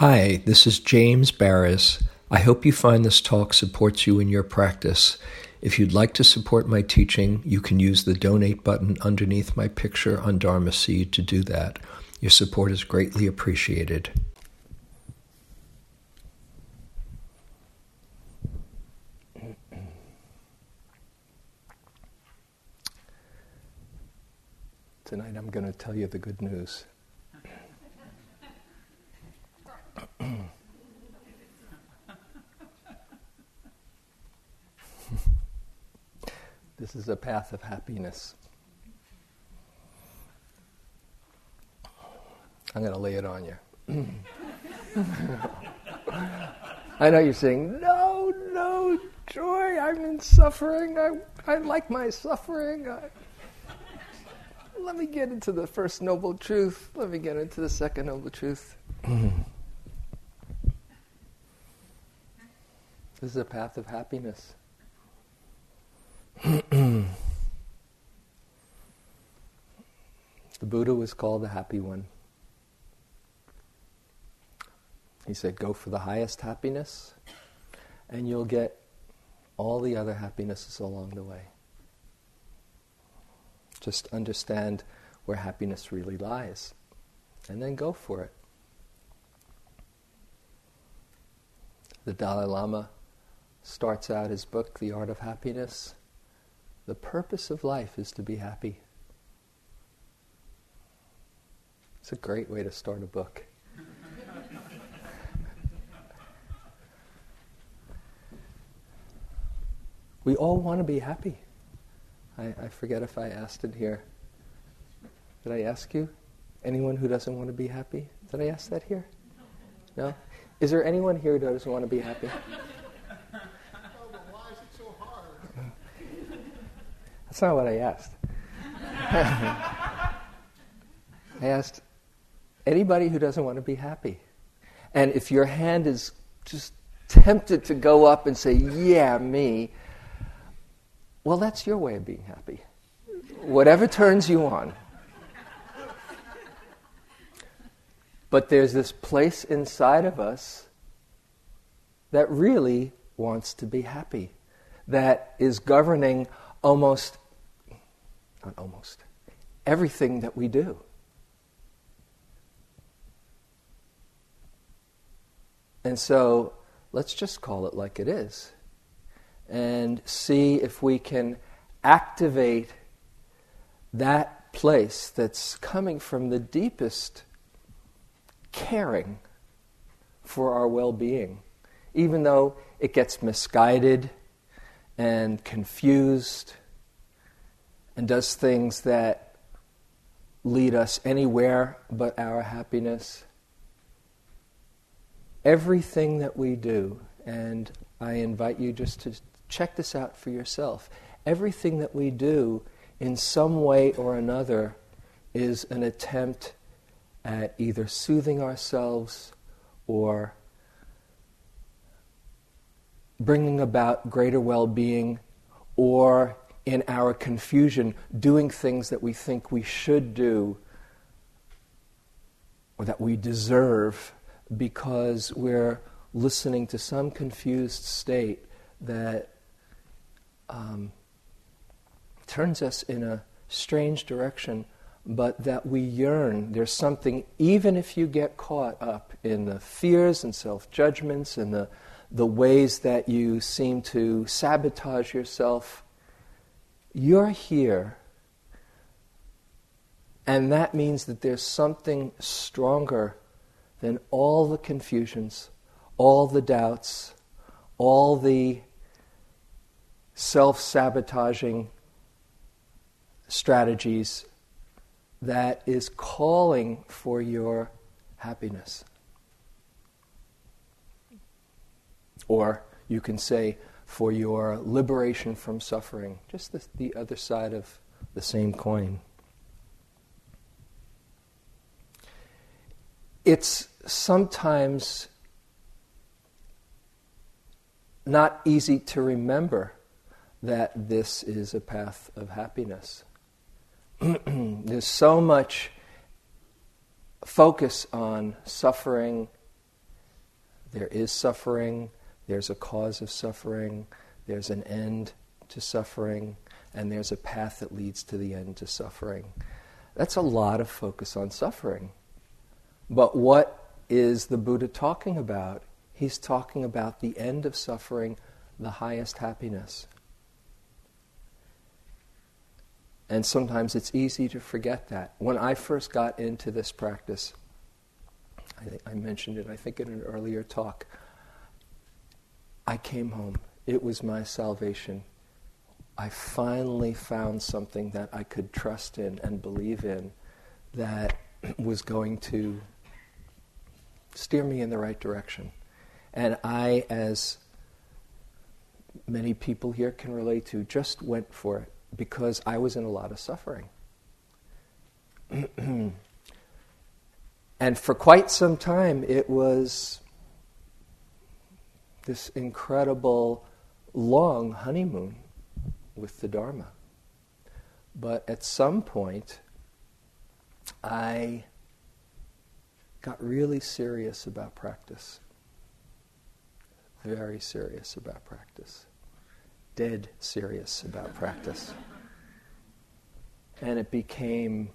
Hi, this is James Baraz. I hope you find this talk supports you in your practice. If you'd like to support my teaching, you can use the donate button underneath my picture on Dharma Seed to do that. Your support is greatly appreciated. Tonight I'm going to tell you the good news. This is a path of happiness. I'm going to lay it on you. I know you're saying, no, joy, I'm in suffering. I like my suffering. Let me get into the first noble truth. Let me get into the second noble truth. This is a path of happiness. The Buddha was called the happy one. He said, go for the highest happiness, and you'll get all the other happinesses along the way. Just understand where happiness really lies, and then go for it. The Dalai Lama starts out his book, The Art of Happiness. The purpose of life is to be happy. It's a great way to start a book. We all want to be happy. I forget if I asked it here. Did I ask you? Anyone who doesn't want to be happy? Did I ask that here? No? Is there anyone here who doesn't want to be happy? Oh, but why is it so hard? That's not what I asked. I asked anybody who doesn't want to be happy. And if your hand is just tempted to go up and say, yeah, me, well, that's your way of being happy. Whatever turns you on. But there's this place inside of us that really wants to be happy, that is governing everything that we do. And so let's just call it like it is and see if we can activate that place that's coming from the deepest caring for our well-being, even though it gets misguided and confused and does things that lead us anywhere but our happiness. Everything that we do, and I invite you just to check this out for yourself, everything that we do in some way or another is an attempt at either soothing ourselves or bringing about greater well-being, or in our confusion, doing things that we think we should do or that we deserve because we're listening to some confused state that turns us in a strange direction, but that we yearn. There's something, even if you get caught up in the fears and self-judgments and the ways that you seem to sabotage yourself, you're here. And that means that there's something stronger than all the confusions, all the doubts, all the self-sabotaging strategies that is calling for your happiness. Or you can say, for your liberation from suffering. Just the other side of the same coin. It's sometimes not easy to remember that this is a path of happiness. There's so much focus on suffering there is suffering, there's a cause of suffering, there's an end to suffering, and there's a path that leads to the end to suffering. That's a lot of focus on suffering. But what is the Buddha talking about? He's talking about the end of suffering, the highest happiness. And sometimes it's easy to forget that. When I first got into this practice, I mentioned it, I think in an earlier talk, I came home. It was my salvation. I finally found something that I could trust in and believe in that was going to steer me in the right direction. And I, as many people here can relate to, just went for it because I was in a lot of suffering. And for quite some time, it was this incredible, long honeymoon with the Dharma. But at some point, I got really serious about practice. Very serious about practice. Dead serious about practice. And it became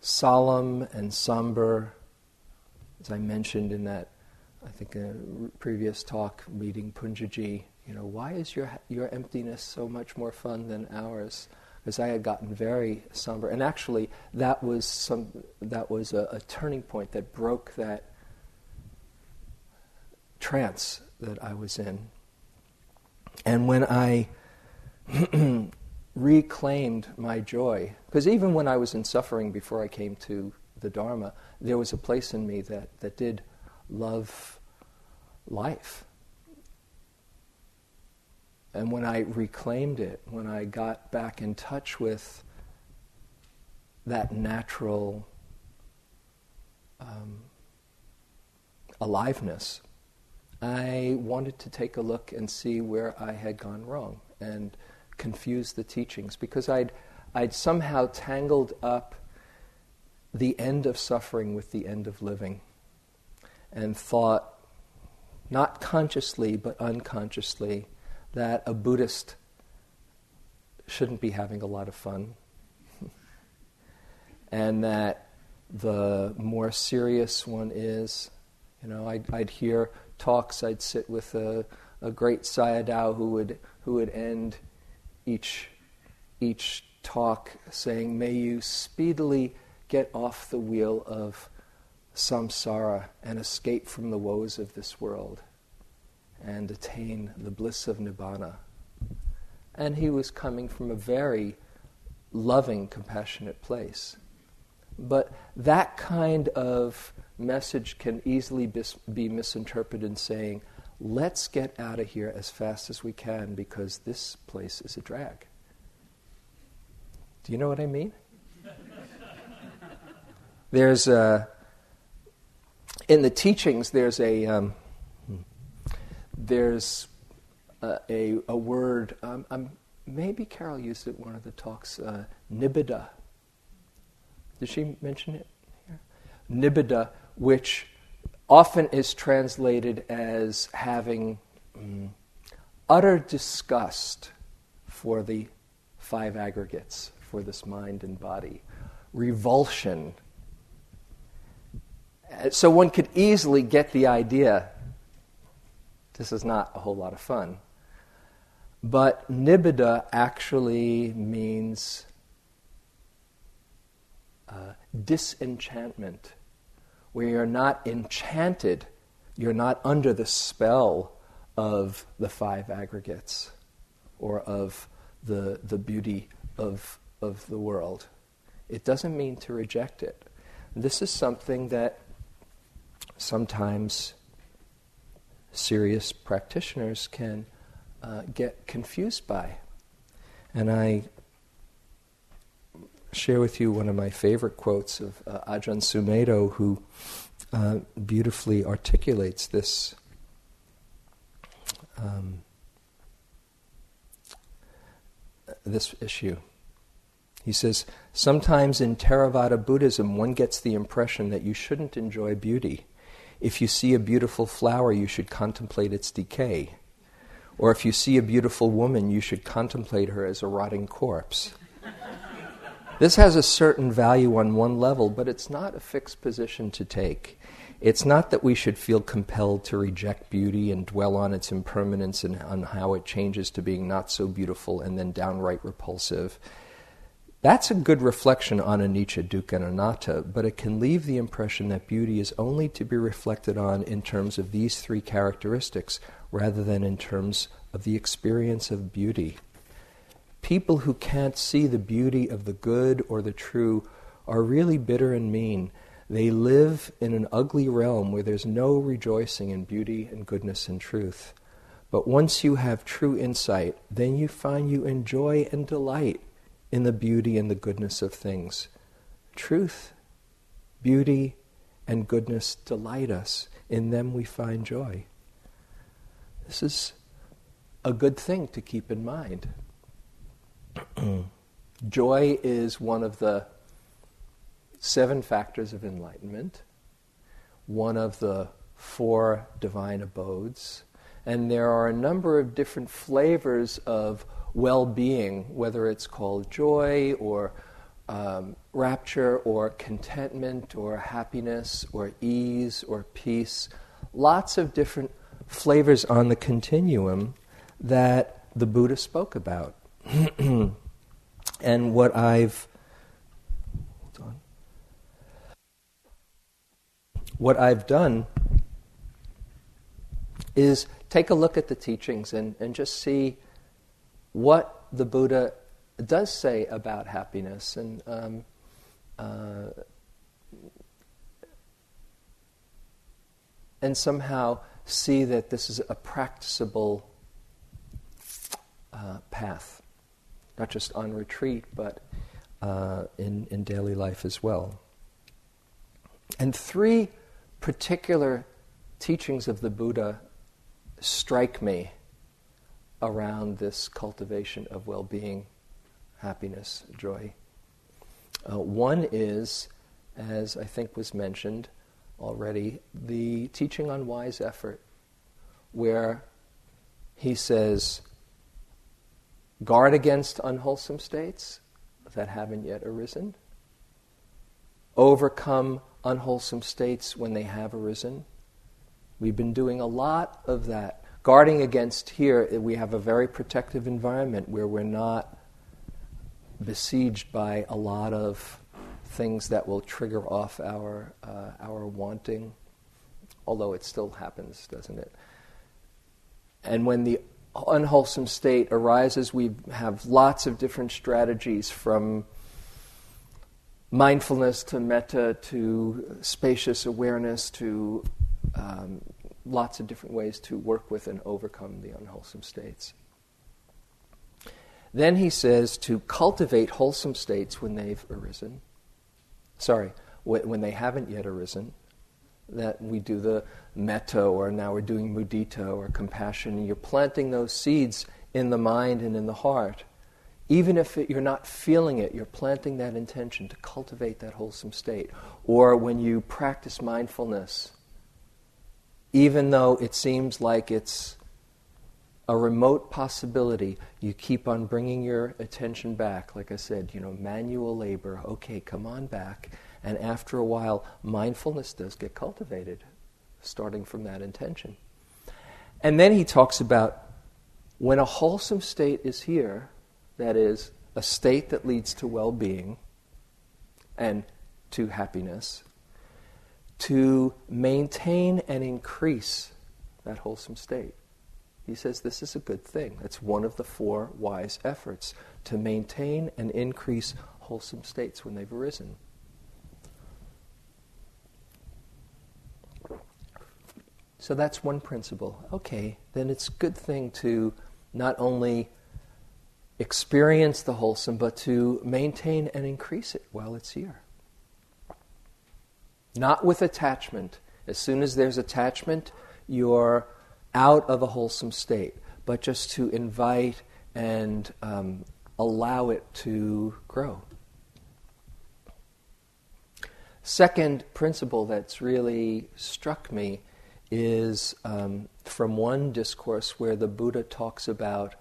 solemn and somber, as I mentioned in that, I think, a previous talk, meeting Punjaji. You know, why is your emptiness so much more fun than ours? Because I had gotten very somber, and actually that was a turning point that broke that trance that I was in. And when I reclaimed my joy, because even when I was in suffering before I came to the Dharma, there was a place in me that did love life. And when I reclaimed it, when I got back in touch with that natural aliveness, I wanted to take a look and see where I had gone wrong and confuse the teachings, because I'd somehow tangled up the end of suffering with the end of living, and thought, not consciously but unconsciously, that a Buddhist shouldn't be having a lot of fun, and that the more serious one is. You know, I'd hear talks. I'd sit with a great Sayadaw who would end each talk saying, "May you speedily get off the wheel of samsara and escape from the woes of this world and attain the bliss of Nibbana." And he was coming from a very loving, compassionate place. But that kind of message can easily be misinterpreted in saying, let's get out of here as fast as we can because this place is a drag. Do you know what I mean? In the teachings, there's a word. Maybe Carol used it in one of the talks. Nibbida. Did she mention it here? Nibbida, which often is translated as having utter disgust for the five aggregates, for this mind and body, revulsion. So one could easily get the idea this is not a whole lot of fun. But Nibbida actually means disenchantment, where you're not enchanted, you're not under the spell of the five aggregates or of the beauty of the world. It doesn't mean to reject it. This is something that sometimes serious practitioners can get confused by. And I share with you one of my favorite quotes of Ajahn Sumedho, who beautifully articulates this this issue. He says, "Sometimes in Theravada Buddhism one gets the impression that you shouldn't enjoy beauty. If you see a beautiful flower, you should contemplate its decay. Or if you see a beautiful woman, you should contemplate her as a rotting corpse. This has a certain value on one level, but it's not a fixed position to take. It's not that we should feel compelled to reject beauty and dwell on its impermanence and on how it changes to being not so beautiful and then downright repulsive. That's a good reflection on Anicca, Dukkha, and Anatta, but it can leave the impression that beauty is only to be reflected on in terms of these three characteristics rather than in terms of the experience of beauty. People who can't see the beauty of the good or the true are really bitter and mean. They live in an ugly realm where there's no rejoicing in beauty and goodness and truth. But once you have true insight, then you find you enjoy and delight in the beauty and the goodness of things. Truth, beauty, and goodness delight us. In them we find joy. This is a good thing to keep in mind. Joy is one of the 7 factors of enlightenment, one of the 4 divine abodes, and there are a number of different flavors of well-being, whether it's called joy or rapture or contentment or happiness or ease or peace. Lots of different flavors on the continuum that the Buddha spoke about. And what I've done is take a look at the teachings and just see what the Buddha does say about happiness. And and somehow see that this is a practicable path, not just on retreat, but in daily life as well. And 3 particular teachings of the Buddha strike me around this cultivation of well-being, happiness, joy. One is, as I think was mentioned already, the teaching on wise effort, where he says, guard against unwholesome states that haven't yet arisen, overcome unwholesome states when they have arisen. We've been doing a lot of that. Guarding against here, we have a very protective environment where we're not besieged by a lot of things that will trigger off our wanting, although it still happens, doesn't it? And when the unwholesome state arises, we have lots of different strategies, from mindfulness to metta to spacious awareness to lots of different ways to work with and overcome the unwholesome states. Then he says to cultivate wholesome states when they've arisen. Sorry, when they haven't yet arisen. That we do the metta, or now we're doing mudita, or compassion, and you're planting those seeds in the mind and in the heart. Even if you're not feeling it, you're planting that intention to cultivate that wholesome state. Or when you practice mindfulness, even though it seems like it's a remote possibility, you keep on bringing your attention back. Like I said, manual labor. Okay, come on back. And after a while, mindfulness does get cultivated, starting from that intention. And then he talks about when a wholesome state is here, that is, a state that leads to well-being and to happiness, to maintain and increase that wholesome state. He says this is a good thing. That's one of the 4 wise efforts, to maintain and increase wholesome states when they've arisen. So that's one principle. Okay, then it's a good thing to not only experience the wholesome, but to maintain and increase it while it's here. Not with attachment. As soon as there's attachment, you're out of a wholesome state, but just to invite and allow it to grow. Second principle that's really struck me is from one discourse where the Buddha talks about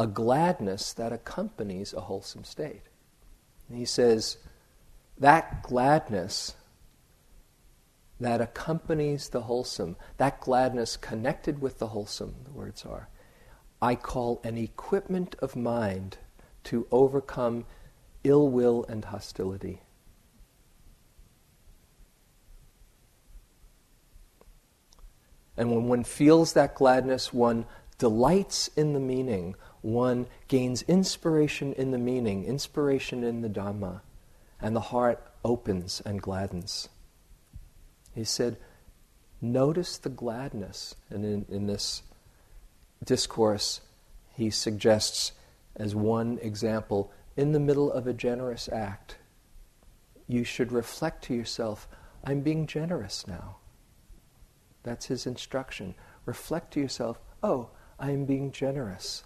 a gladness that accompanies a wholesome state. And he says, that gladness that accompanies the wholesome, that gladness connected with the wholesome, the words are, I call an equipment of mind to overcome ill will and hostility. And when one feels that gladness, one delights in the meaning, one gains inspiration in the meaning, inspiration in the Dhamma, and the heart opens and gladdens. He said, notice the gladness. And in this discourse, he suggests, as one example, in the middle of a generous act, you should reflect to yourself, I'm being generous now. That's his instruction. Reflect to yourself, oh, I am being generous.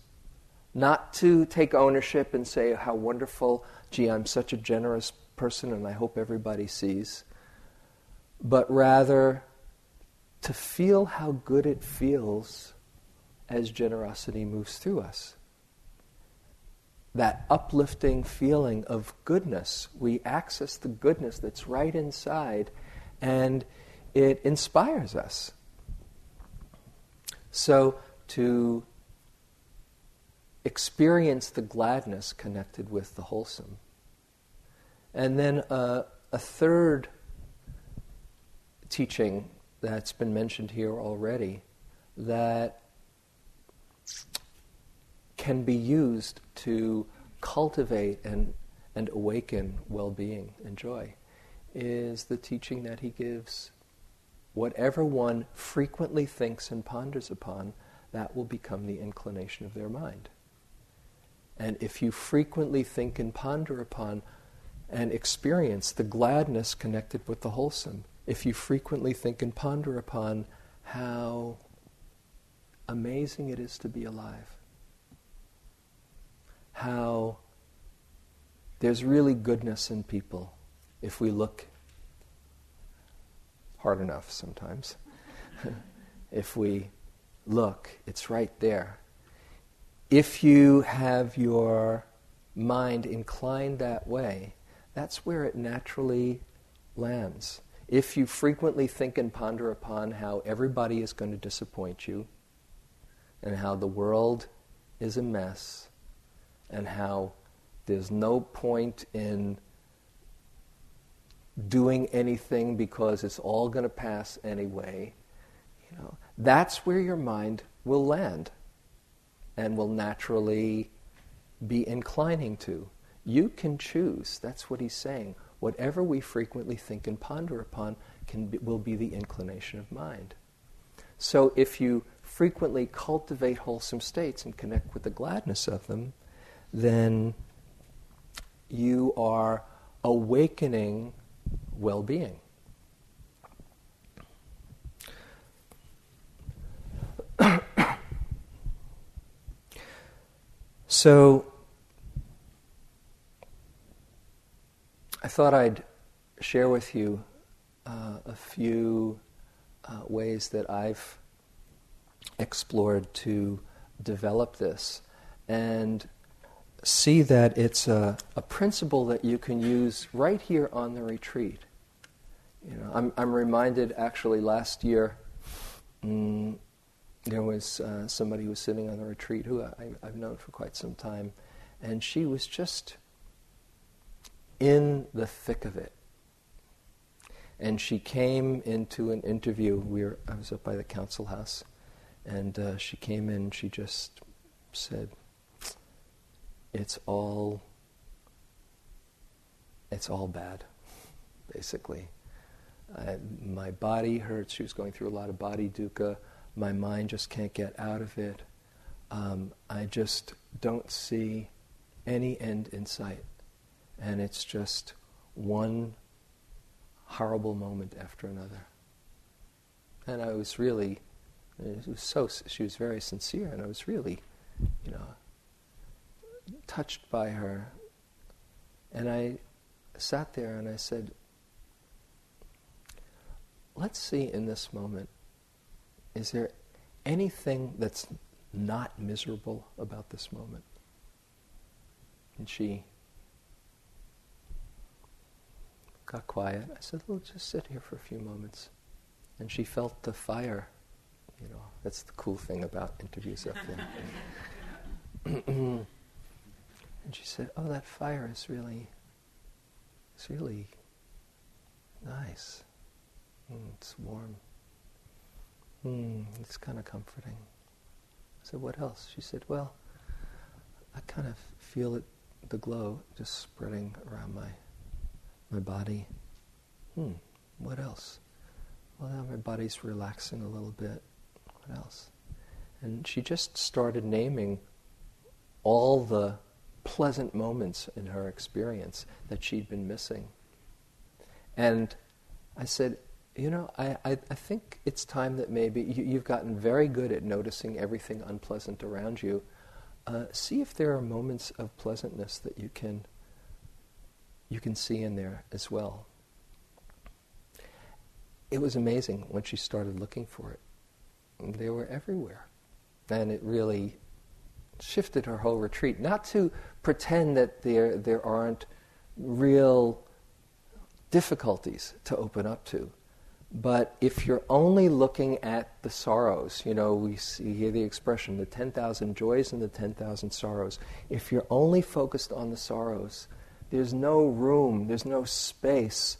Not to take ownership and say, how wonderful, gee, I'm such a generous person and I hope everybody sees. But rather to feel how good it feels as generosity moves through us. That uplifting feeling of goodness. We access the goodness that's right inside and it inspires us. So to experience the gladness connected with the wholesome. And then a third teaching that's been mentioned here already that can be used to cultivate and awaken well-being and joy is the teaching that he gives. Whatever one frequently thinks and ponders upon, that will become the inclination of their mind. And if you frequently think and ponder upon and experience the gladness connected with the wholesome, if you frequently think and ponder upon how amazing it is to be alive, how there's really goodness in people if we look hard enough sometimes. If we look, it's right there. If you have your mind inclined that way, that's where it naturally lands. If you frequently think and ponder upon how everybody is going to disappoint you, and how the world is a mess, and how there's no point in doing anything because it's all going to pass anyway, that's where your mind will land and will naturally be inclining to. You can choose, that's what he's saying. Whatever we frequently think and ponder upon will be the inclination of mind. So if you frequently cultivate wholesome states and connect with the gladness of them, then you are awakening well-being. So, I thought I'd share with you a few ways that I've explored to develop this and see that it's a principle that you can use right here on the retreat. I'm reminded, actually, last year, there was somebody who was sitting on the retreat who I've known for quite some time, and she was just in the thick of it. And she came into an interview. I was up by the council house, and she came in, she just said, it's all bad, basically. My body hurts. She was going through a lot of body dukkha. My mind just can't get out of it. I just don't see any end in sight. And it's just one horrible moment after another. And I was really, she was very sincere, and I was really, touched by her. And I sat there and I said, let's see in this moment, is there anything that's not miserable about this moment? And she got quiet. I said, well, just sit here for a few moments. And she felt the fire. You know, that's the cool thing about interviews up there. And she said, oh, that fire is really, it's really nice. It's warm. It's kind of comforting. I said, what else? She said, well, I kind of feel it, the glow just spreading around my body. What else? Well, now my body's relaxing a little bit. What else? And she just started naming all the pleasant moments in her experience that she'd been missing. And I said, you know, I think it's time that maybe you've gotten very good at noticing everything unpleasant around you. See if there are moments of pleasantness that you can see in there as well. It was amazing when she started looking for it. They were everywhere. And it really shifted her whole retreat. Not to pretend that there aren't real difficulties to open up to. But if you're only looking at the sorrows, you know, you hear the expression, the 10,000 joys and the 10,000 sorrows. If you're only focused on the sorrows, there's no room, there's no space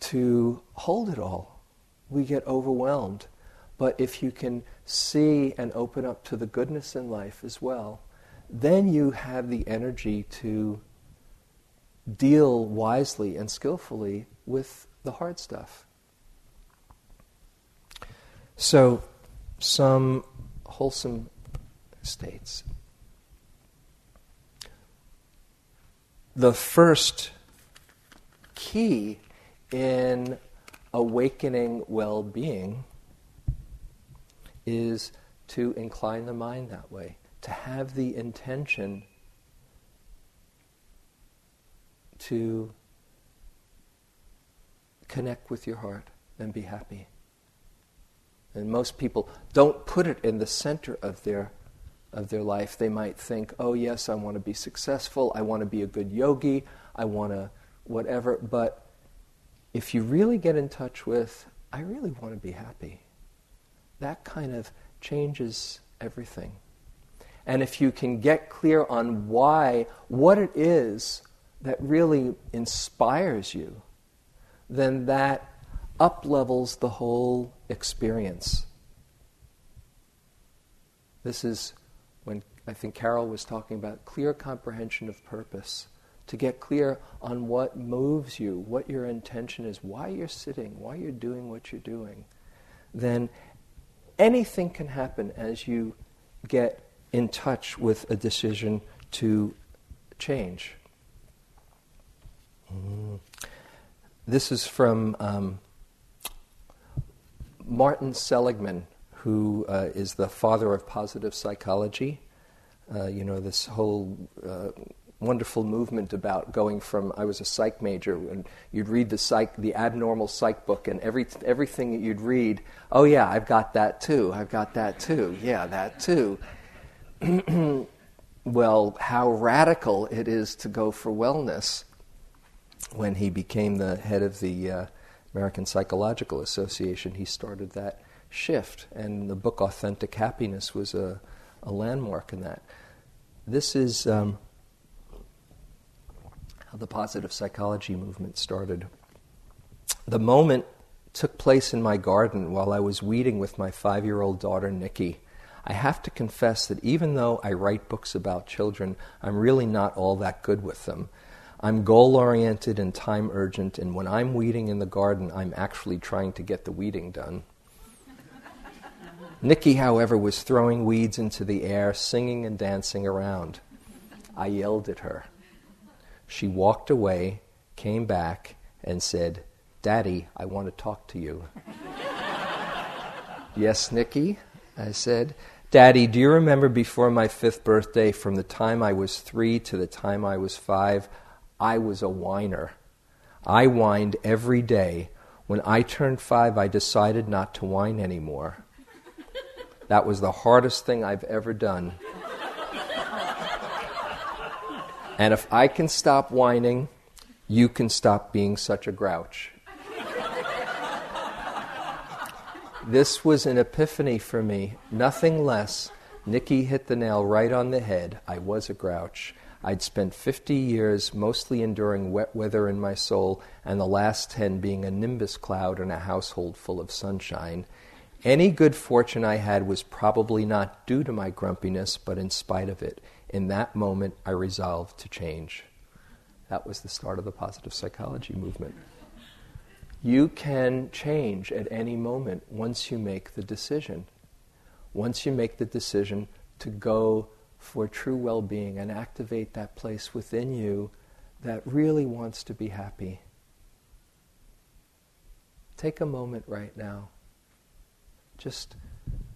to hold it all. We get overwhelmed. But if you can see and open up to the goodness in life as well, then you have the energy to deal wisely and skillfully with the hard stuff. So, some wholesome states. The first key in awakening well-being is to incline the mind that way, to have the intention to connect with your heart and be happy. And most people don't put it in the center of their life. They might think, oh yes, I want to be successful, I want to be a good yogi, I want to whatever, but if you really get in touch with, I really want to be happy, that kind of changes everything. And if you can get clear on why, what it is that really inspires you, then that up-levels the whole experience. This is when I think Carol was talking about clear comprehension of purpose. To get clear on what moves you, what your intention is, why you're sitting, why you're doing what you're doing, then anything can happen as you get in touch with a decision to change. This is from Martin Seligman, who is the father of positive psychology. You know, this whole wonderful movement about going from, I was a psych major, and you'd read the abnormal psych book, and everything that you'd read, oh yeah, I've got that too, yeah, that too. Well, how radical it is to go for wellness when he became the head of the American Psychological Association. He started that shift, and the book Authentic Happiness was a landmark in that. This is the positive psychology movement started. The moment took place in my garden while I was weeding with my 5-year-old daughter, Nikki. I have to confess that even though I write books about children, I'm really not all that good with them. I'm goal-oriented and time-urgent, and when I'm weeding in the garden, I'm actually trying to get the weeding done. Nikki, however, was throwing weeds into the air, singing and dancing around. I yelled at her. She walked away, came back, and said, Daddy, I want to talk to you. Yes, Nikki, I said. Daddy, do you remember before my 5th birthday, from the time I was 3 to the time I was 5, I was a whiner. I whined every day, When I turned 5, I decided not to whine anymore. That was the hardest thing I've ever done. And if I can stop whining, you can stop being such a grouch. This was an epiphany for me, nothing less. Nikki hit the nail right on the head. I was a grouch. I'd spent 50 years mostly enduring wet weather in my soul, and the last 10 being a nimbus cloud in a household full of sunshine. Any good fortune I had was probably not due to my grumpiness, but in spite of it. In that moment, I resolved to change. That was the start of the positive psychology movement. You can change at any moment once you make the decision. Once you make the decision to go for true well-being and activate that place within you that really wants to be happy. Take a moment right now.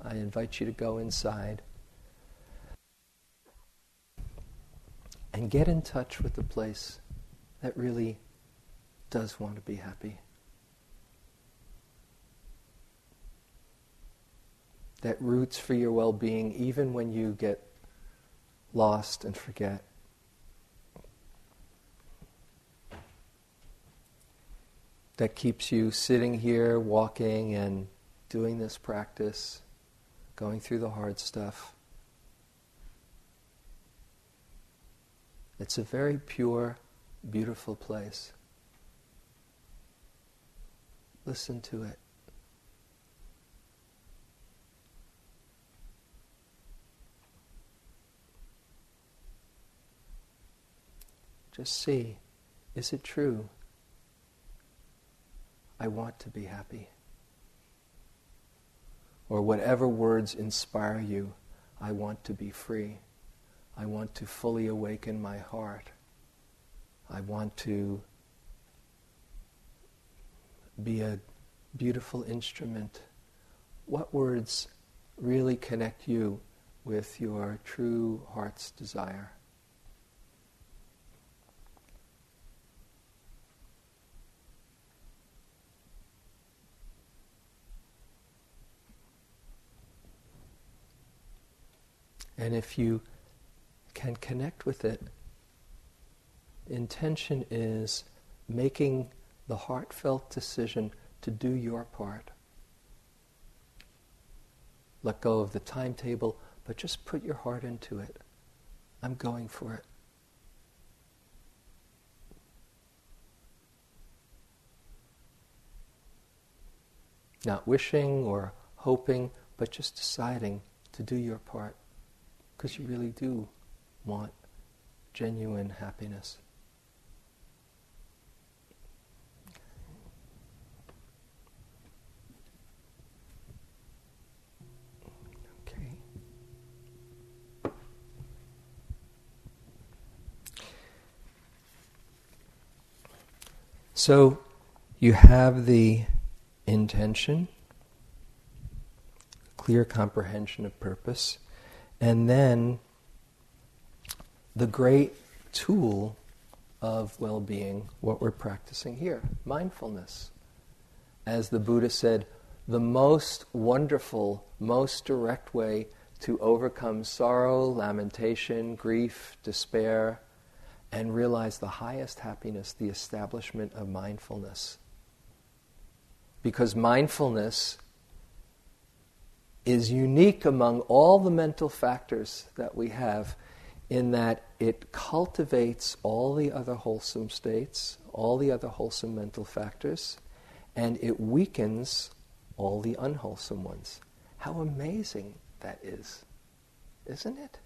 I invite you to go inside and get in touch with the place that really does want to be happy. That roots for your well-being even when you get lost and forget. That keeps you sitting here, walking and doing this practice, going through the hard stuff. It's a very pure, beautiful place. Listen to it. Just see, is it true? I want to be happy. Or whatever words inspire you, I want to be free. I want to fully awaken my heart. I want to be a beautiful instrument. What words really connect you with your true heart's desire? And if you can connect with it, intention is making the heartfelt decision to do your part. Let go of the timetable, but just put your heart into it. I'm going for it. Not wishing or hoping, but just deciding to do your part. Because you really do want genuine happiness. Okay. So you have the intention, clear comprehension of purpose. And then the great tool of well-being, what we're practicing here, mindfulness. As the Buddha said, the most wonderful, most direct way to overcome sorrow, lamentation, grief, despair, and realize the highest happiness, the establishment of mindfulness. Because mindfulness is unique among all the mental factors that we have in that it cultivates all the other wholesome states, all the other wholesome mental factors, and it weakens all the unwholesome ones. How amazing that is, isn't it?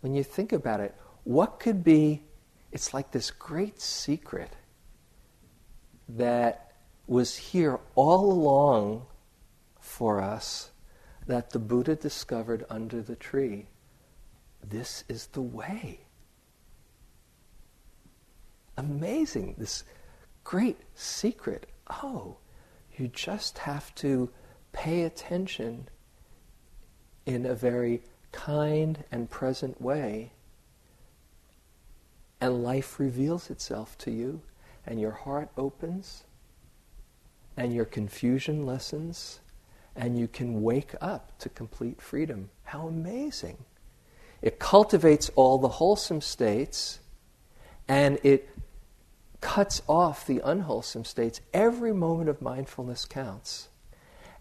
When you think about it, what could be, it's like this great secret that was here all along for us that the Buddha discovered under the tree. This is the way. Amazing, this great secret. Oh, you just have to pay attention in a very kind and present way, and life reveals itself to you, and your heart opens, and your confusion lessens, and you can wake up to complete freedom. How amazing! It cultivates all the wholesome states, and it cuts off the unwholesome states. Every moment of mindfulness counts.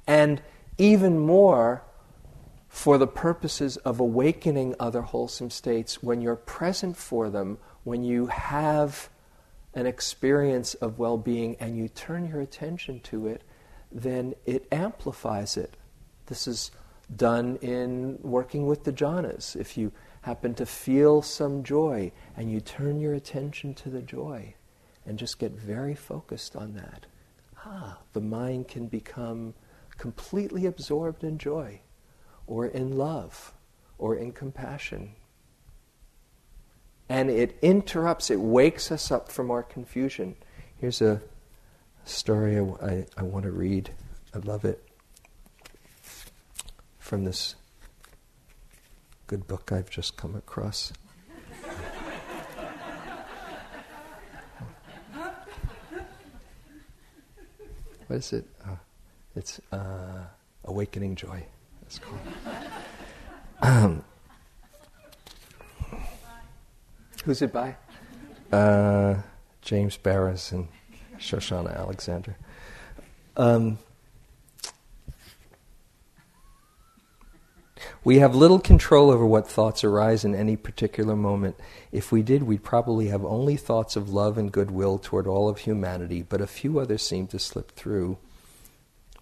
And even more for the purposes of awakening other wholesome states when you're present for them, when you have an experience of well-being and you turn your attention to it, then it amplifies it. This is done in working with the jhanas. If you happen to feel some joy and you turn your attention to the joy and just get very focused on that, the mind can become completely absorbed in joy or in love or in compassion. And it interrupts, it wakes us up from our confusion. Here's a story I want to read. I love it. From this good book I've just come across. What is it? It's Awakening Joy, it's called. Who's it by? James Baraz and Shoshana Alexander. We have little control over what thoughts arise in any particular moment. If we did, we'd probably have only thoughts of love and goodwill toward all of humanity, but a few others seem to slip through.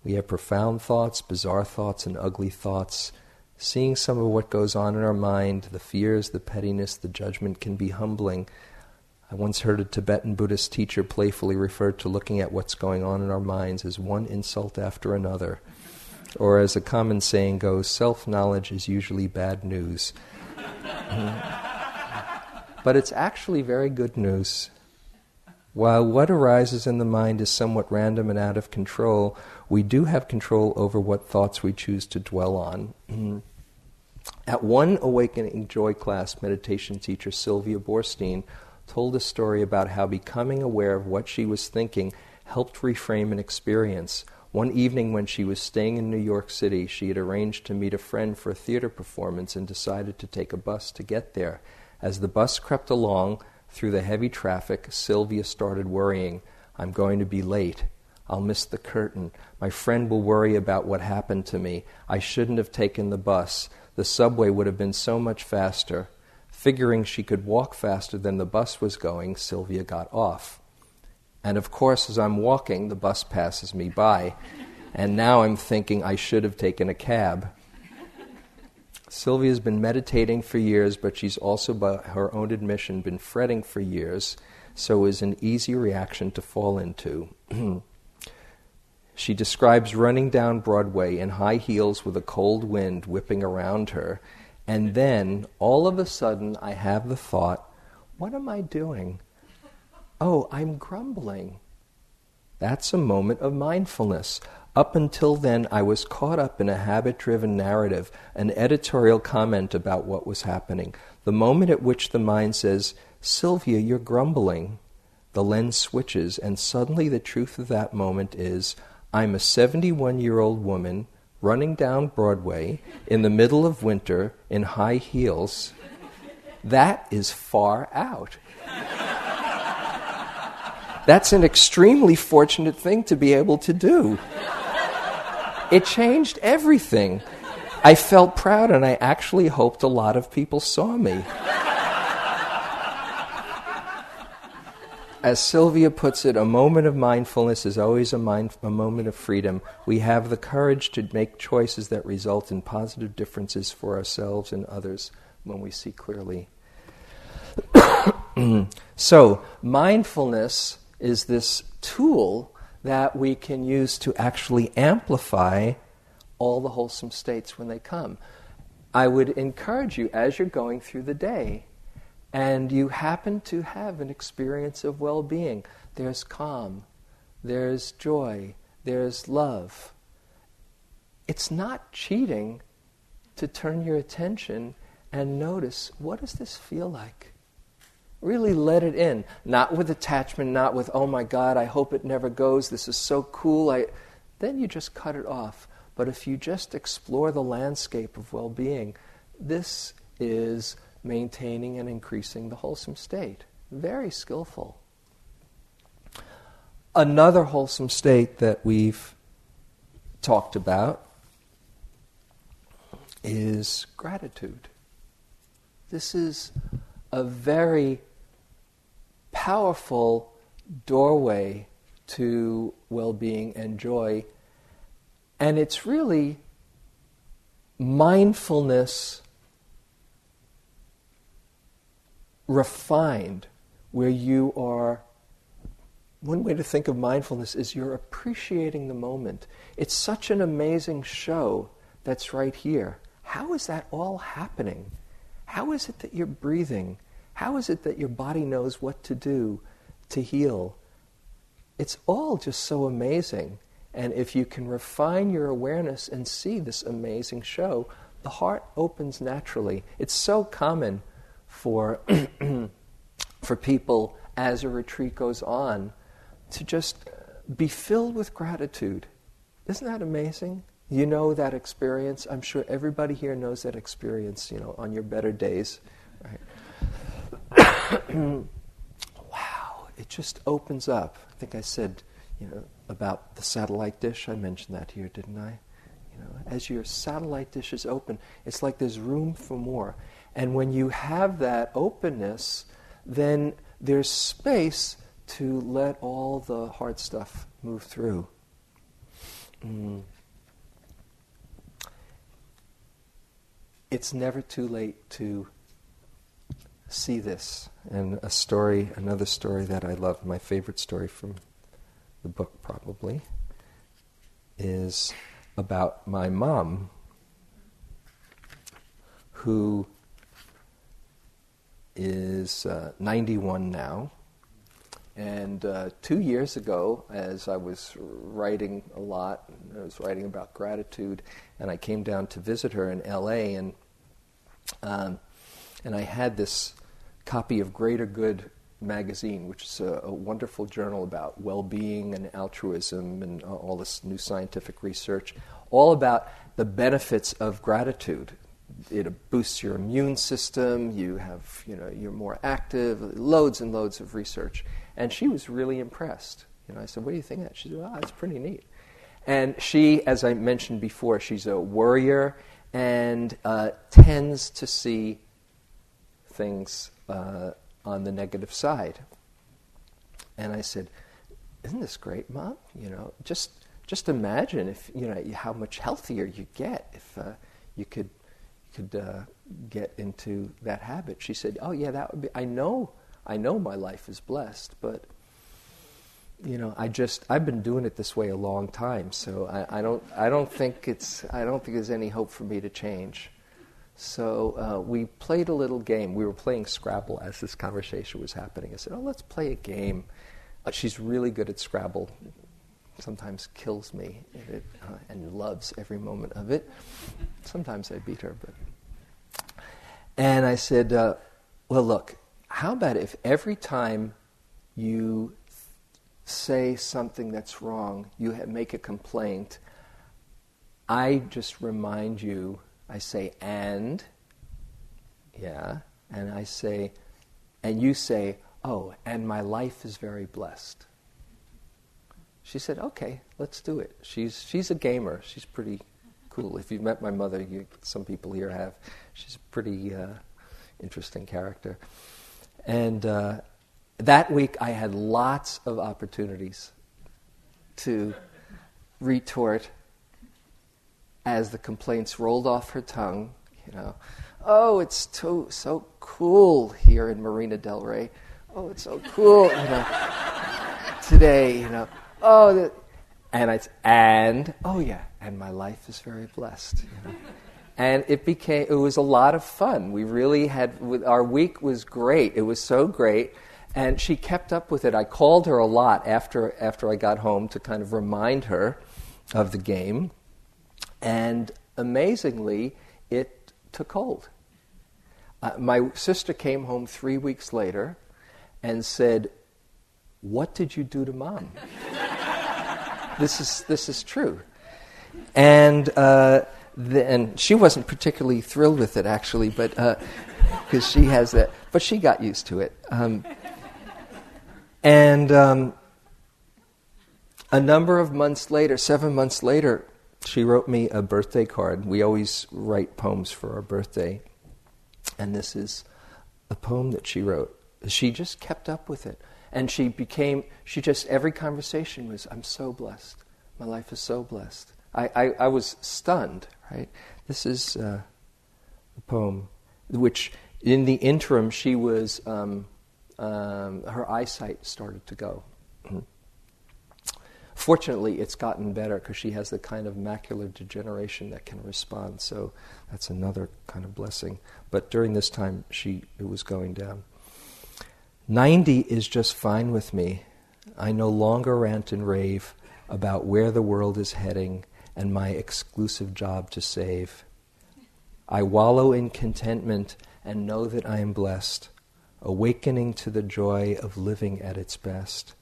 We have profound thoughts, bizarre thoughts, and ugly thoughts. Seeing some of what goes on in our mind, the fears, the pettiness, the judgment can be humbling. I once heard a Tibetan Buddhist teacher playfully refer to looking at what's going on in our minds as one insult after another. Or as a common saying goes, self-knowledge is usually bad news. But it's actually very good news. While what arises in the mind is somewhat random and out of control, we do have control over what thoughts we choose to dwell on. At one Awakening Joy class, meditation teacher Sylvia Boorstein told a story about how becoming aware of what she was thinking helped reframe an experience. One evening when she was staying in New York City, she had arranged to meet a friend for a theater performance and decided to take a bus to get there. As the bus crept along through the heavy traffic, Sylvia started worrying. I'm going to be late. I'll miss the curtain. My friend will worry about what happened to me. I shouldn't have taken the bus. The subway would have been so much faster. Figuring she could walk faster than the bus was going, Sylvia got off. And of course, as I'm walking, the bus passes me by. And now I'm thinking I should have taken a cab. Sylvia's been meditating for years, but she's also, by her own admission, been fretting for years, so is an easy reaction to fall into. She describes running down Broadway in high heels with a cold wind whipping around her. And then, all of a sudden, I have the thought, what am I doing? Oh, I'm grumbling. That's a moment of mindfulness. Up until then, I was caught up in a habit-driven narrative, an editorial comment about what was happening. The moment at which the mind says, Sylvia, you're grumbling, the lens switches, and suddenly the truth of that moment is, I'm a 71-year-old woman running down Broadway in the middle of winter in high heels. That is far out. That's an extremely fortunate thing to be able to do. It changed everything. I felt proud, and I actually hoped a lot of people saw me. As Sylvia puts it, a moment of mindfulness is always a moment of freedom. We have the courage to make choices that result in positive differences for ourselves and others when we see clearly. So, mindfulness is this tool that we can use to actually amplify all the wholesome states when they come. I would encourage you, as you're going through the day, and you happen to have an experience of well-being, there's calm, there's joy, there's love. It's not cheating to turn your attention and notice, what does this feel like? Really let it in. Not with attachment, not with, oh my God, I hope it never goes, this is so cool. Then you just cut it off. But if you just explore the landscape of well-being, this is maintaining and increasing the wholesome state. Very skillful. Another wholesome state that we've talked about is gratitude. This is a very powerful doorway to well-being and joy. And it's really mindfulness refined, where you are... One way to think of mindfulness is you're appreciating the moment. It's such an amazing show that's right here. How is that all happening? How is it that you're breathing? How is it that your body knows what to do to heal? It's all just so amazing. And if you can refine your awareness and see this amazing show, the heart opens naturally. It's so common for people, as a retreat goes on, to just be filled with gratitude. Isn't that amazing? You know that experience. I'm sure everybody here knows that experience, you know, on your better days. Right? Wow, it just opens up. I think I said, you know, about the satellite dish. I mentioned that here, didn't I? You know, as your satellite dish is open, it's like there's room for more. And when you have that openness, then there's space to let all the hard stuff move through. It's never too late to see this. And a story, another story that I love, my favorite story from the book probably, is about my mom, who is 91 now. And 2 years ago, as I was writing a lot, I was writing about gratitude, and I came down to visit her in LA, and I had this copy of Greater Good magazine, which is a wonderful journal about well-being and altruism and all this new scientific research, all about the benefits of gratitude. It boosts your immune system, you're more active, loads and loads of research. And she was really impressed. You know, I said, what do you think of that? She said, that's pretty neat. And she, as I mentioned before, she's a worrier and tends to see things on the negative side. And I said, isn't this great, Mom? You know, just imagine if, you know, how much healthier you get if you could get into that habit. She said, oh yeah, that would be, I know my life is blessed, but you know, I've been doing it this way a long time, so I don't think there's any hope for me to change. So we played a little game. We were playing Scrabble as this conversation was happening. I said, oh, let's play a game. She's really good at Scrabble. Sometimes kills me in it, and loves every moment of it. Sometimes I beat her, but... And I said, well, look, how about if every time you say something that's wrong, you make a complaint, I just remind you, I say, and I say, and you say, oh, and my life is very blessed. She said, okay, let's do it. She's a gamer. She's pretty cool. If you've met my mother, some people here have. She's a pretty interesting character. And that week I had lots of opportunities to retort as the complaints rolled off her tongue. You know, oh, it's so cool here in Marina Del Rey. Oh, it's so cool, you know, today, you know. Oh, and my life is very blessed. You know? And it was a lot of fun. We really our week was great. It was so great. And she kept up with it. I called her a lot after I got home to kind of remind her of the game. And amazingly, it took hold. My sister came home 3 weeks later and said, "What did you do to Mom?" This is true. And she wasn't particularly thrilled with it, actually, but because she has that. But she got used to it. A number of months later, 7 months later, she wrote me a birthday card. We always write poems for our birthday. And this is a poem that she wrote. She just kept up with it. And every conversation was, "I'm so blessed. My life is so blessed." I was stunned, right? This is a poem, which in the interim, she was, her eyesight started to go. Fortunately, it's gotten better because she has the kind of macular degeneration that can respond. So that's another kind of blessing. But during this time, it was going down. 90 is just fine with me. I no longer rant and rave about where the world is heading and my exclusive job to save. I wallow in contentment and know that I am blessed, awakening to the joy of living at its best.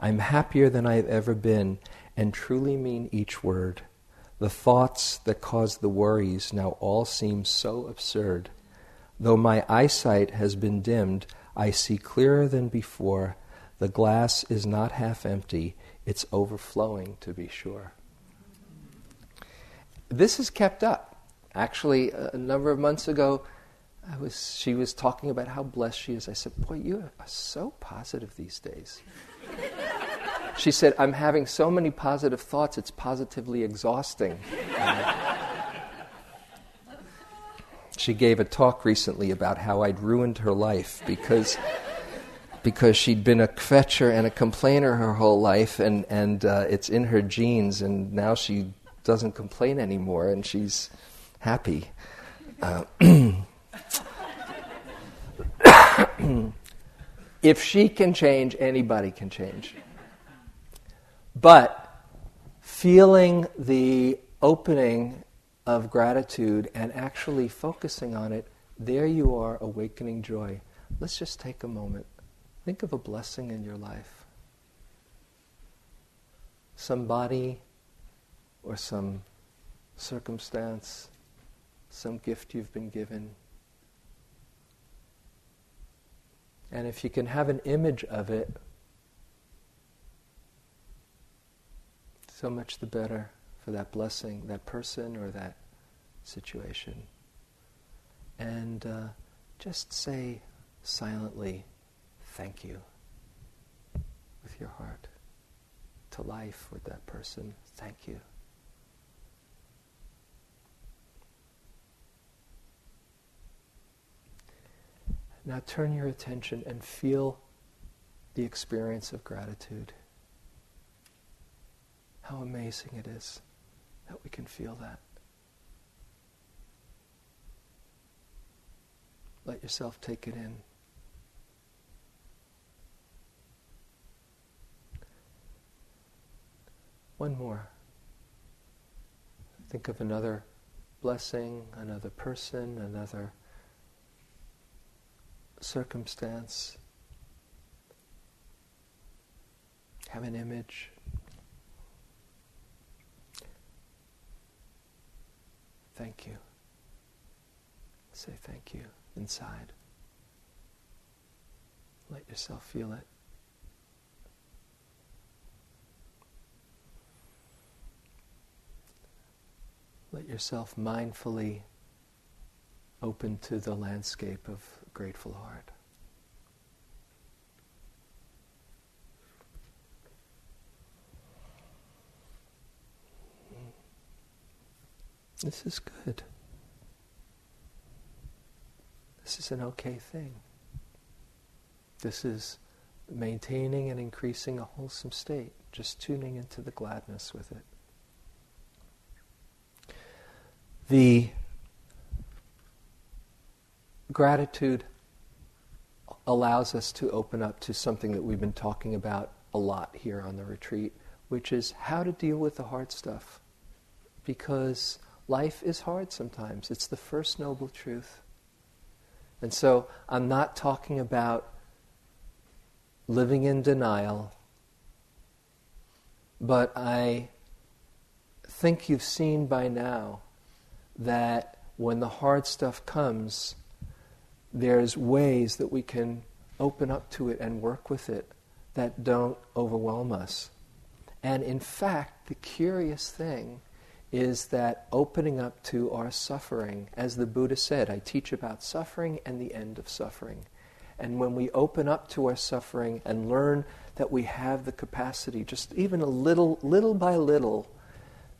I'm happier than I have ever been and truly mean each word. The thoughts that caused the worries now all seem so absurd. Though my eyesight has been dimmed, I see clearer than before. The glass is not half empty, it's overflowing to be sure. This is kept up. Actually, a number of months ago, she was talking about how blessed she is. I said, "Boy, you are so positive these days." She said, "I'm having so many positive thoughts, it's positively exhausting." She gave a talk recently about how I'd ruined her life because she'd been a kvetcher and a complainer her whole life, and it's in her genes, and now she doesn't complain anymore, and she's happy. If she can change, anybody can change. But feeling the opening of gratitude and actually focusing on it, there you are, awakening joy. Let's just take a moment. Think of a blessing in your life. Somebody or some circumstance, some gift you've been given. And if you can have an image of it, so much the better for that blessing, that person or that situation. And just say silently, "Thank you," with your heart, to life with that person. Thank you. Now turn your attention and feel the experience of gratitude. How amazing it is that we can feel that. Let yourself take it in. One more. Think of another blessing, another person, another circumstance. Have an image. Thank you. Say thank you inside. Let yourself feel it. Let yourself mindfully open to the landscape of grateful heart. This is good. This is an okay thing. This is maintaining and increasing a wholesome state, just tuning into the gladness with it. The gratitude allows us to open up to something that we've been talking about a lot here on the retreat, which is how to deal with the hard stuff. Because life is hard sometimes. It's the first noble truth. And so I'm not talking about living in denial, but I think you've seen by now that when the hard stuff comes, there's ways that we can open up to it and work with it that don't overwhelm us. And in fact, the curious thing is that opening up to our suffering, as the Buddha said, I teach about suffering and the end of suffering. And when we open up to our suffering and learn that we have the capacity, just even a little by little,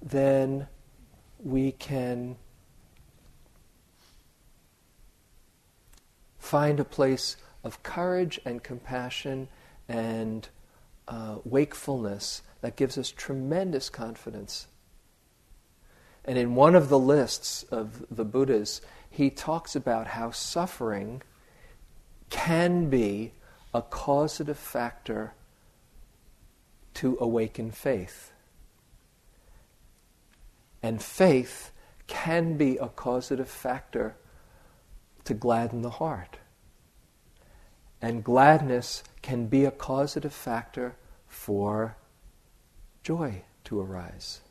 then we can find a place of courage and compassion and wakefulness that gives us tremendous confidence. And in one of the lists of the Buddhas, he talks about how suffering can be a causative factor to awaken faith. And faith can be a causative factor to gladden the heart. And gladness can be a causative factor for joy to arise.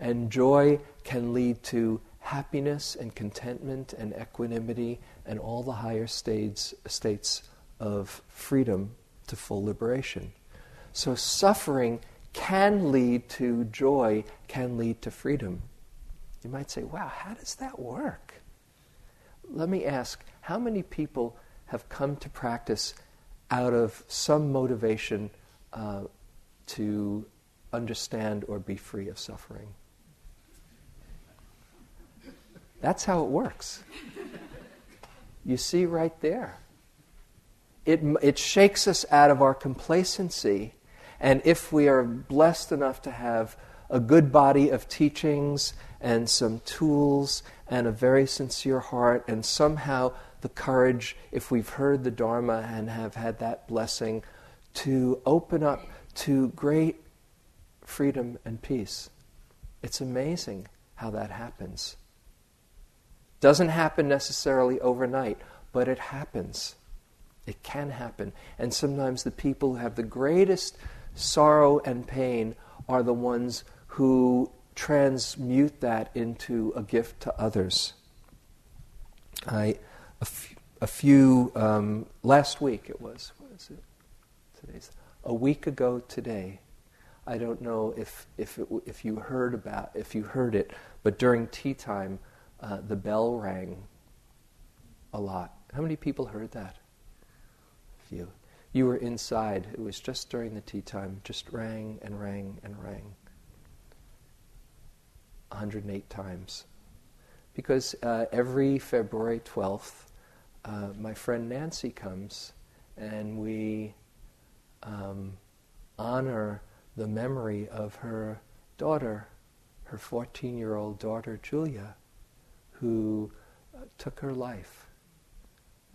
And joy can lead to happiness and contentment and equanimity and all the higher states of freedom to full liberation. So suffering can lead to joy, can lead to freedom. You might say, wow, how does that work? Let me ask, how many people have come to practice out of some motivation to understand or be free of suffering? That's how it works. You see right there. It shakes us out of our complacency, and if we are blessed enough to have a good body of teachings and some tools and a very sincere heart and somehow the courage, if we've heard the Dharma and have had that blessing, to open up to great freedom and peace. It's amazing how that happens. Doesn't happen necessarily overnight, but it happens. It can happen. And sometimes the people who have the greatest sorrow and pain are the ones who transmute that into a gift to others. Last week it was, a week ago today, I don't know if you heard it, but during tea time, the bell rang a lot. How many people heard that? A few. You were inside. It was just during the tea time. Just rang and rang and rang. 108 times. Because every February 12th, my friend Nancy comes and we honor the memory of her daughter, her 14-year-old daughter, Julia, who took her life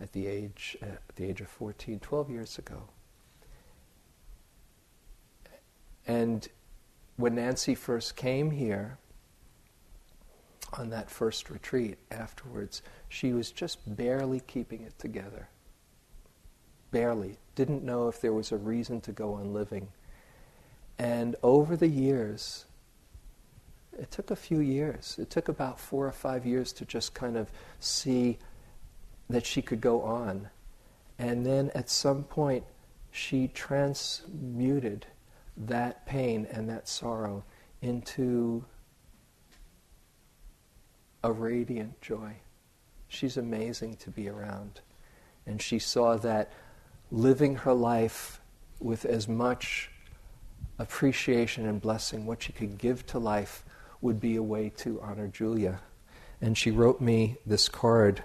at the age of 14, 12 years ago. And when Nancy first came here on that first retreat afterwards, she was just barely keeping it together. Barely. Didn't know if there was a reason to go on living. And over the years, it took a few years. It took about 4 or 5 years to just kind of see that she could go on. And then at some point, she transmuted that pain and that sorrow into a radiant joy. She's amazing to be around. And she saw that living her life with as much appreciation and blessing, what she could give to life, would be a way to honor Julia. And she wrote me this card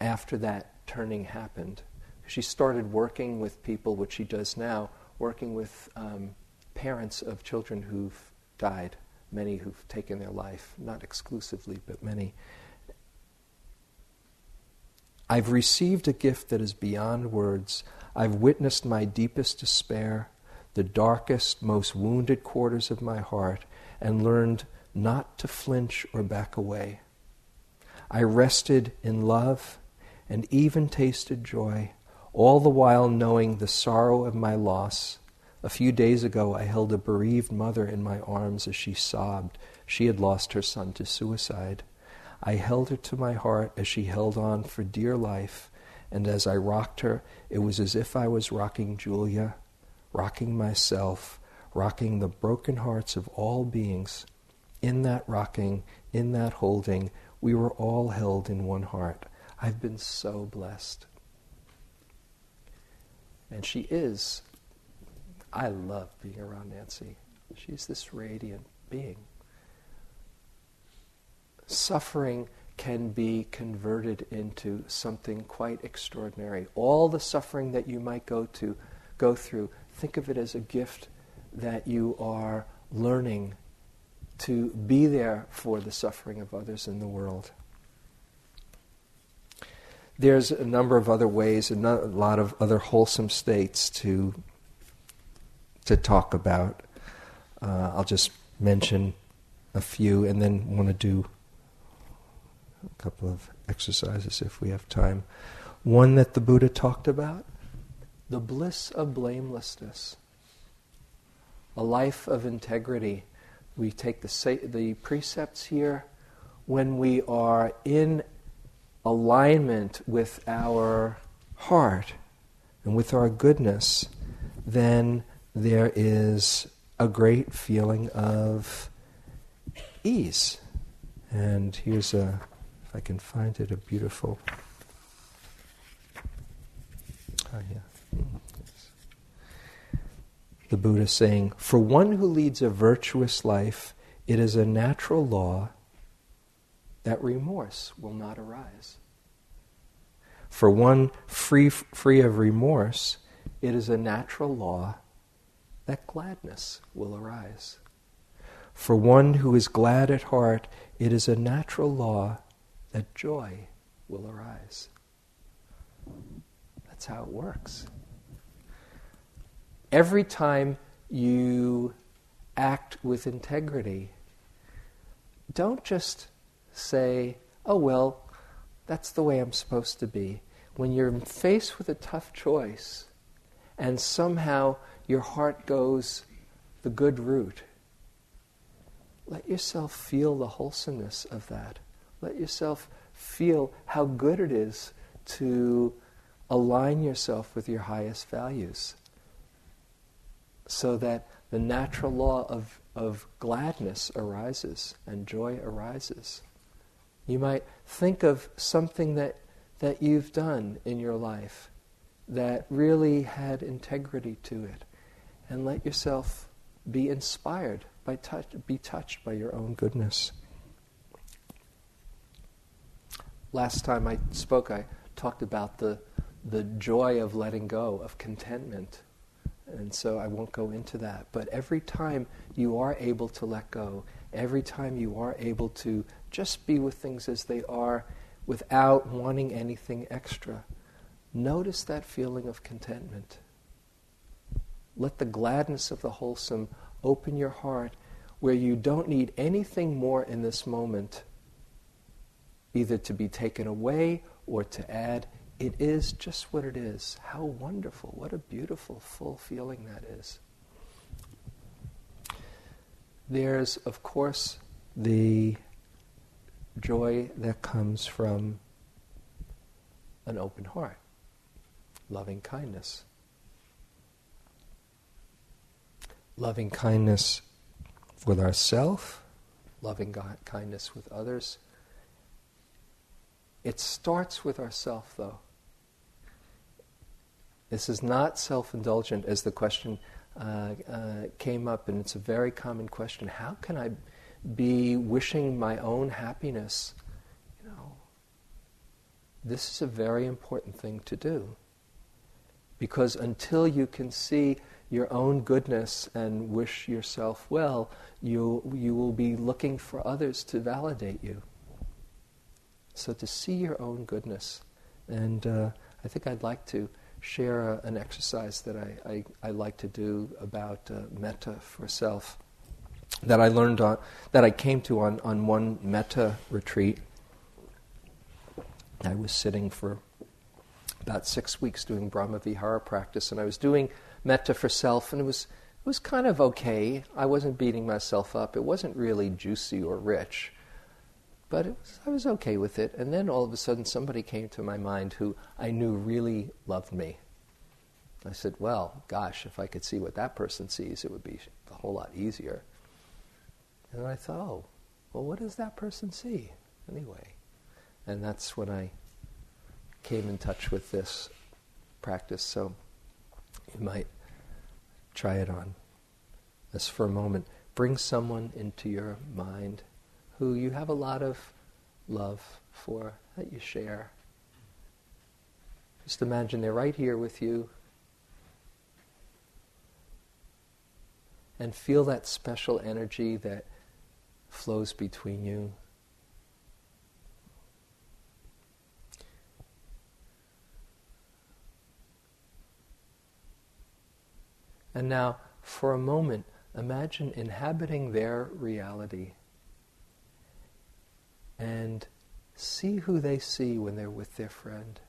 after that turning happened. She started working with people, which she does now, working with parents of children who've died, many who've taken their life, not exclusively, but many. I've received a gift that is beyond words. I've witnessed my deepest despair, the darkest, most wounded quarters of my heart, and learned not to flinch or back away. I rested in love and even tasted joy, all the while knowing the sorrow of my loss. A few days ago, I held a bereaved mother in my arms as she sobbed. She had lost her son to suicide. I held her to my heart as she held on for dear life, and as I rocked her, it was as if I was rocking Julia, rocking myself, rocking the broken hearts of all beings. In that rocking, in that holding, we were all held in one heart. I've been so blessed. And she is. I love being around Nancy. She's this radiant being. Suffering can be converted into something quite extraordinary. All the suffering that you might go through, think of it as a gift that you are learning to be there for the suffering of others in the world. There's a number of other ways, and a lot of other wholesome states to talk about. I'll just mention a few, and then want to do a couple of exercises if we have time. One that the Buddha talked about, the bliss of blamelessness, a life of integrity. We take the precepts here. When we are in alignment with our heart and with our goodness, then there is a great feeling of ease. And here's a, if I can find it, a beautiful... Oh, yeah. The Buddha saying, for one who leads a virtuous life, it is a natural law that remorse will not arise. For one free of remorse, it is a natural law that gladness will arise. For one who is glad at heart, it is a natural law that joy will arise. That's how it works. Every time you act with integrity, don't just say, oh, well, that's the way I'm supposed to be. When you're faced with a tough choice and somehow your heart goes the good route, let yourself feel the wholesomeness of that. Let yourself feel how good it is to align yourself with your highest values, so that the natural law of gladness arises and joy arises. You might think of something that you've done in your life that really had integrity to it, and let yourself be inspired, be touched by your own goodness. Last time I spoke, I talked about the joy of letting go, of contentment. And so I won't go into that. But every time you are able to let go, every time you are able to just be with things as they are without wanting anything extra, notice that feeling of contentment. Let the gladness of the wholesome open your heart, where you don't need anything more in this moment, either to be taken away or to add. It is just what it is. How wonderful. What a beautiful, full feeling that is. There's, of course, the joy that comes from an open heart, loving kindness. Loving kindness with ourselves, loving kindness with others. It starts with ourselves, though. This is not self-indulgent, as the question came up, and it's a very common question. How can I be wishing my own happiness? You know, this is a very important thing to do, because until you can see your own goodness and wish yourself well, you will be looking for others to validate you. So to see your own goodness, and I think I'd like to share an exercise that I like to do about metta for self, that I learned on, that I came to on one metta retreat. I was sitting for about 6 weeks doing Brahma Vihara practice, and I was doing metta for self, and it was kind of okay. I wasn't beating myself up. It wasn't really juicy or rich, but I was okay with it. And then all of a sudden somebody came to my mind who I knew really loved me. I said, well, gosh, if I could see what that person sees, it would be a whole lot easier. And I thought, oh, well, what does that person see anyway? And that's when I came in touch with this practice. So you might try it on this for a moment. Bring someone into your mind who you have a lot of love for, that you share. Just imagine they're right here with you. And feel that special energy that flows between you. And now, for a moment, imagine inhabiting their reality and see who they see when they're with their friend.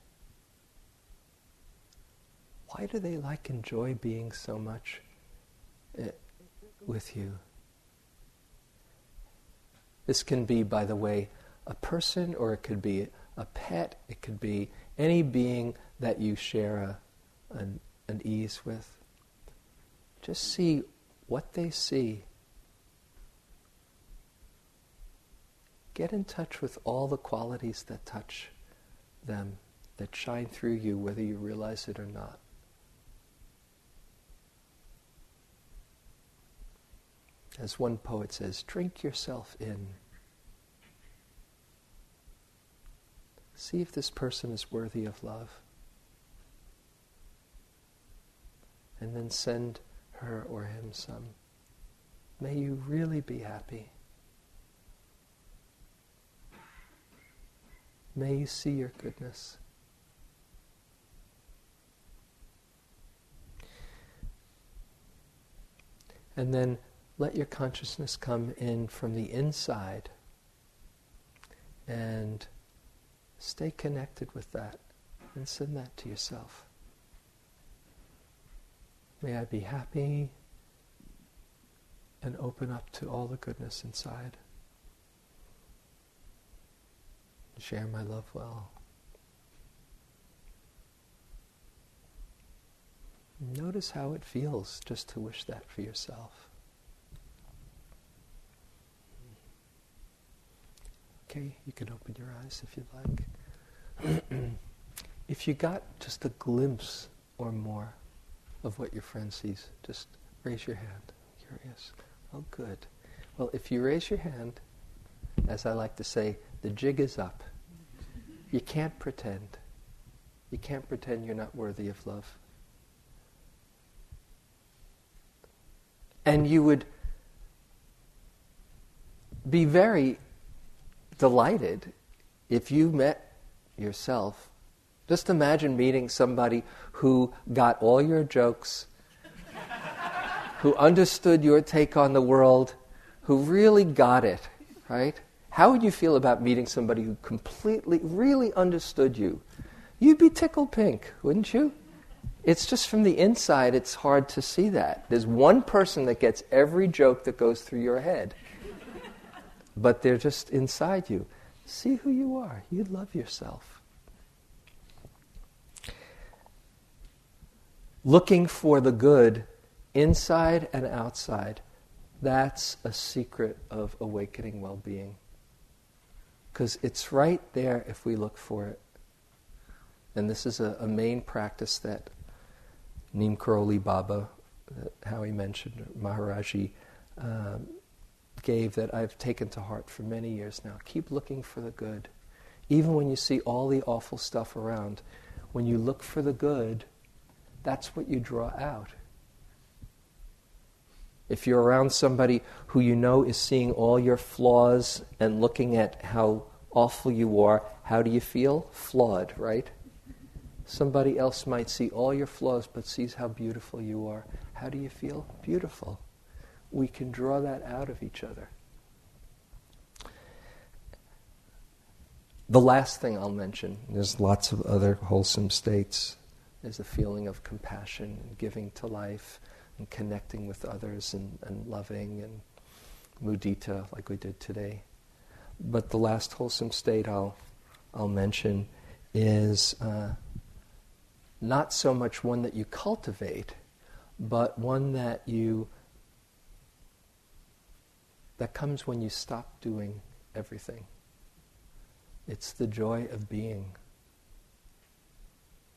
Why do they enjoy being so much with you? This can be, by the way, a person, or it could be a pet, it could be any being that you share an ease with. Just see what they see. Get in touch with all the qualities that touch them, that shine through you, whether you realize it or not. As one poet says, drink yourself in. See if this person is worthy of love. And then send her or him some. May you really be happy. May you see your goodness. And then let your consciousness come in from the inside and stay connected with that and send that to yourself. May I be happy and open up to all the goodness inside. Share my love well. Notice how it feels just to wish that for yourself. Okay, you can open your eyes if you like. If you got just a glimpse or more of what your friend sees, just raise your hand. I'm curious. Oh, good. Well, if you raise your hand, as I like to say, the jig is up. You can't pretend. You can't pretend you're not worthy of love. And you would be very delighted if you met yourself. Just imagine meeting somebody who got all your jokes, who understood your take on the world, who really got it, right? How would you feel about meeting somebody who completely, really understood you? You'd be tickled pink, wouldn't you? It's just from the inside, it's hard to see that. There's one person that gets every joke that goes through your head. But they're just inside you. See who you are. You love yourself. Looking for the good inside and outside, that's a secret of awakening well-being. Because it's right there if we look for it. And this is a main practice that Neem Karoli Baba, how he mentioned, Maharaji, gave, that I've taken to heart for many years now. Keep looking for the good. Even when you see all the awful stuff around, when you look for the good, that's what you draw out. If you're around somebody who you know is seeing all your flaws and looking at how awful you are, how do you feel? Flawed, right? Somebody else might see all your flaws but sees how beautiful you are. How do you feel? Beautiful. We can draw that out of each other. The last thing I'll mention, there's lots of other wholesome states, is a feeling of compassion and giving to life and connecting with others and loving and mudita like we did today. But the last wholesome state I'll mention is not so much one that you cultivate, but one that that comes when you stop doing everything. It's the joy of being,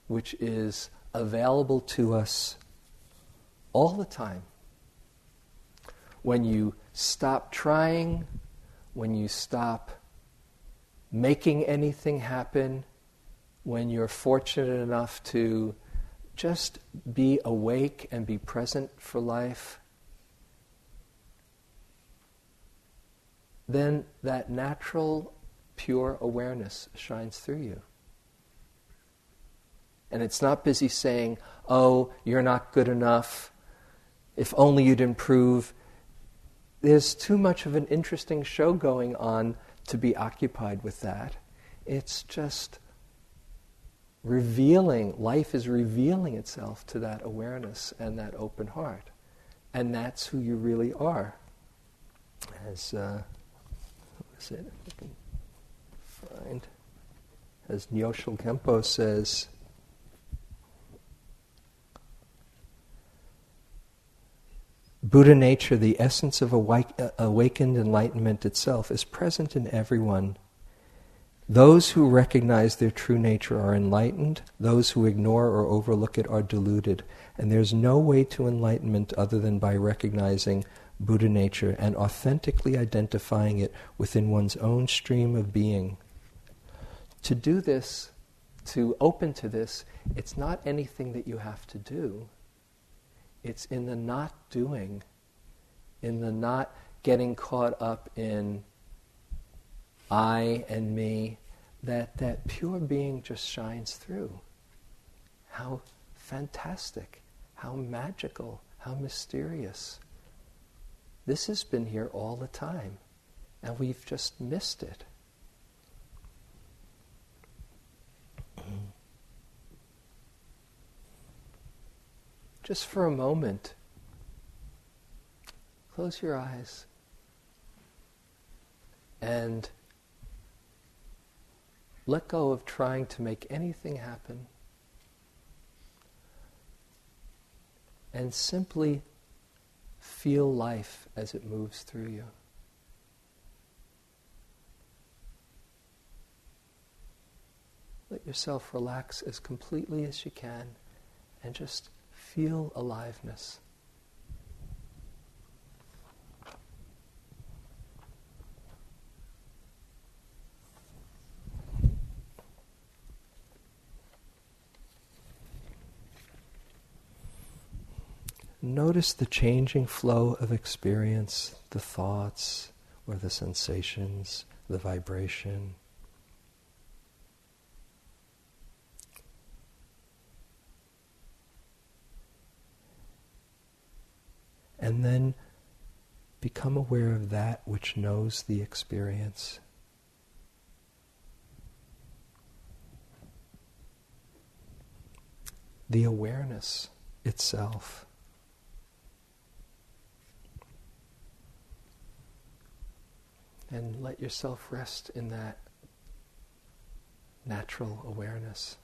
which is available to us all the time. When you stop trying, when you stop making anything happen, when you're fortunate enough to just be awake and be present for life, then that natural, pure awareness shines through you. And it's not busy saying, oh, you're not good enough, if only you'd improve. There's too much of an interesting show going on to be occupied with that. It's just revealing, life is revealing itself to that awareness and that open heart. And that's who you really are. As Nyoshal Kempo says, Buddha nature, the essence of awakened enlightenment itself, is present in everyone. Those who recognize their true nature are enlightened. Those who ignore or overlook it are deluded. And there's no way to enlightenment other than by recognizing Buddha nature and authentically identifying it within one's own stream of being. To do this, to open to this, it's not anything that you have to do. It's in the not doing, in the not getting caught up in I and me, that pure being just shines through. How fantastic, how magical, how mysterious. This has been here all the time, and we've just missed it. Just for a moment, close your eyes and let go of trying to make anything happen and simply feel life as it moves through you. Let yourself relax as completely as you can and just feel aliveness. Notice the changing flow of experience, the thoughts or the sensations, the vibration. And then become aware of that which knows the experience. The awareness itself. And let yourself rest in that natural awareness.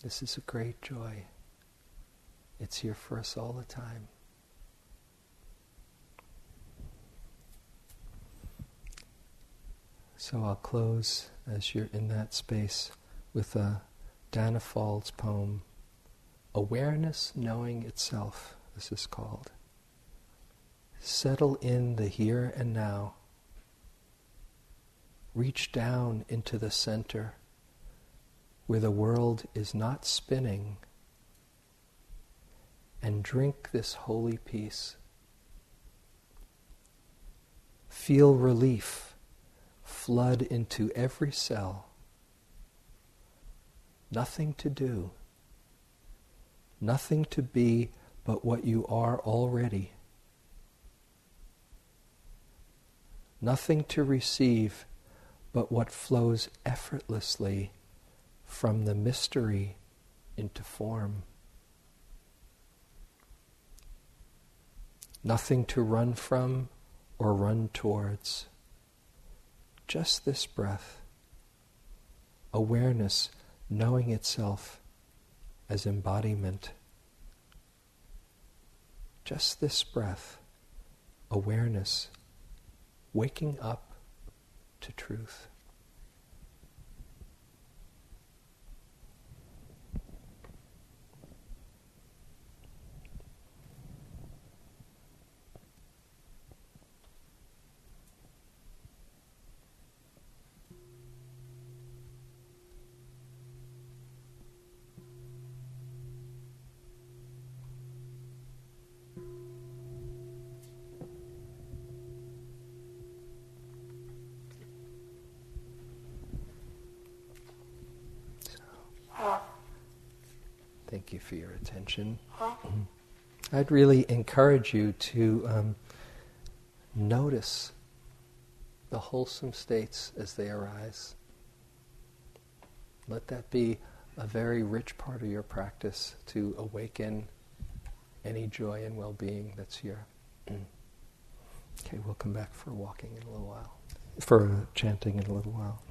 This is a great joy. It's here for us all the time. So I'll close, as you're in that space, with a Dana Faulds poem, Awareness Knowing Itself, this is called. Settle in the here and now. Reach down into the center, where the world is not spinning, and drink this holy peace. Feel relief flood into every cell. Nothing to do, nothing to be but what you are already. Nothing to receive but what flows effortlessly from the mystery into form. Nothing to run from or run towards. Just this breath. Awareness knowing itself as embodiment. Just this breath. Awareness waking up to truth. Thank you for your attention. I'd really encourage you to notice the wholesome states as they arise. Let that be a very rich part of your practice to awaken any joy and well-being that's here. Okay, we'll come back for chanting in a little while.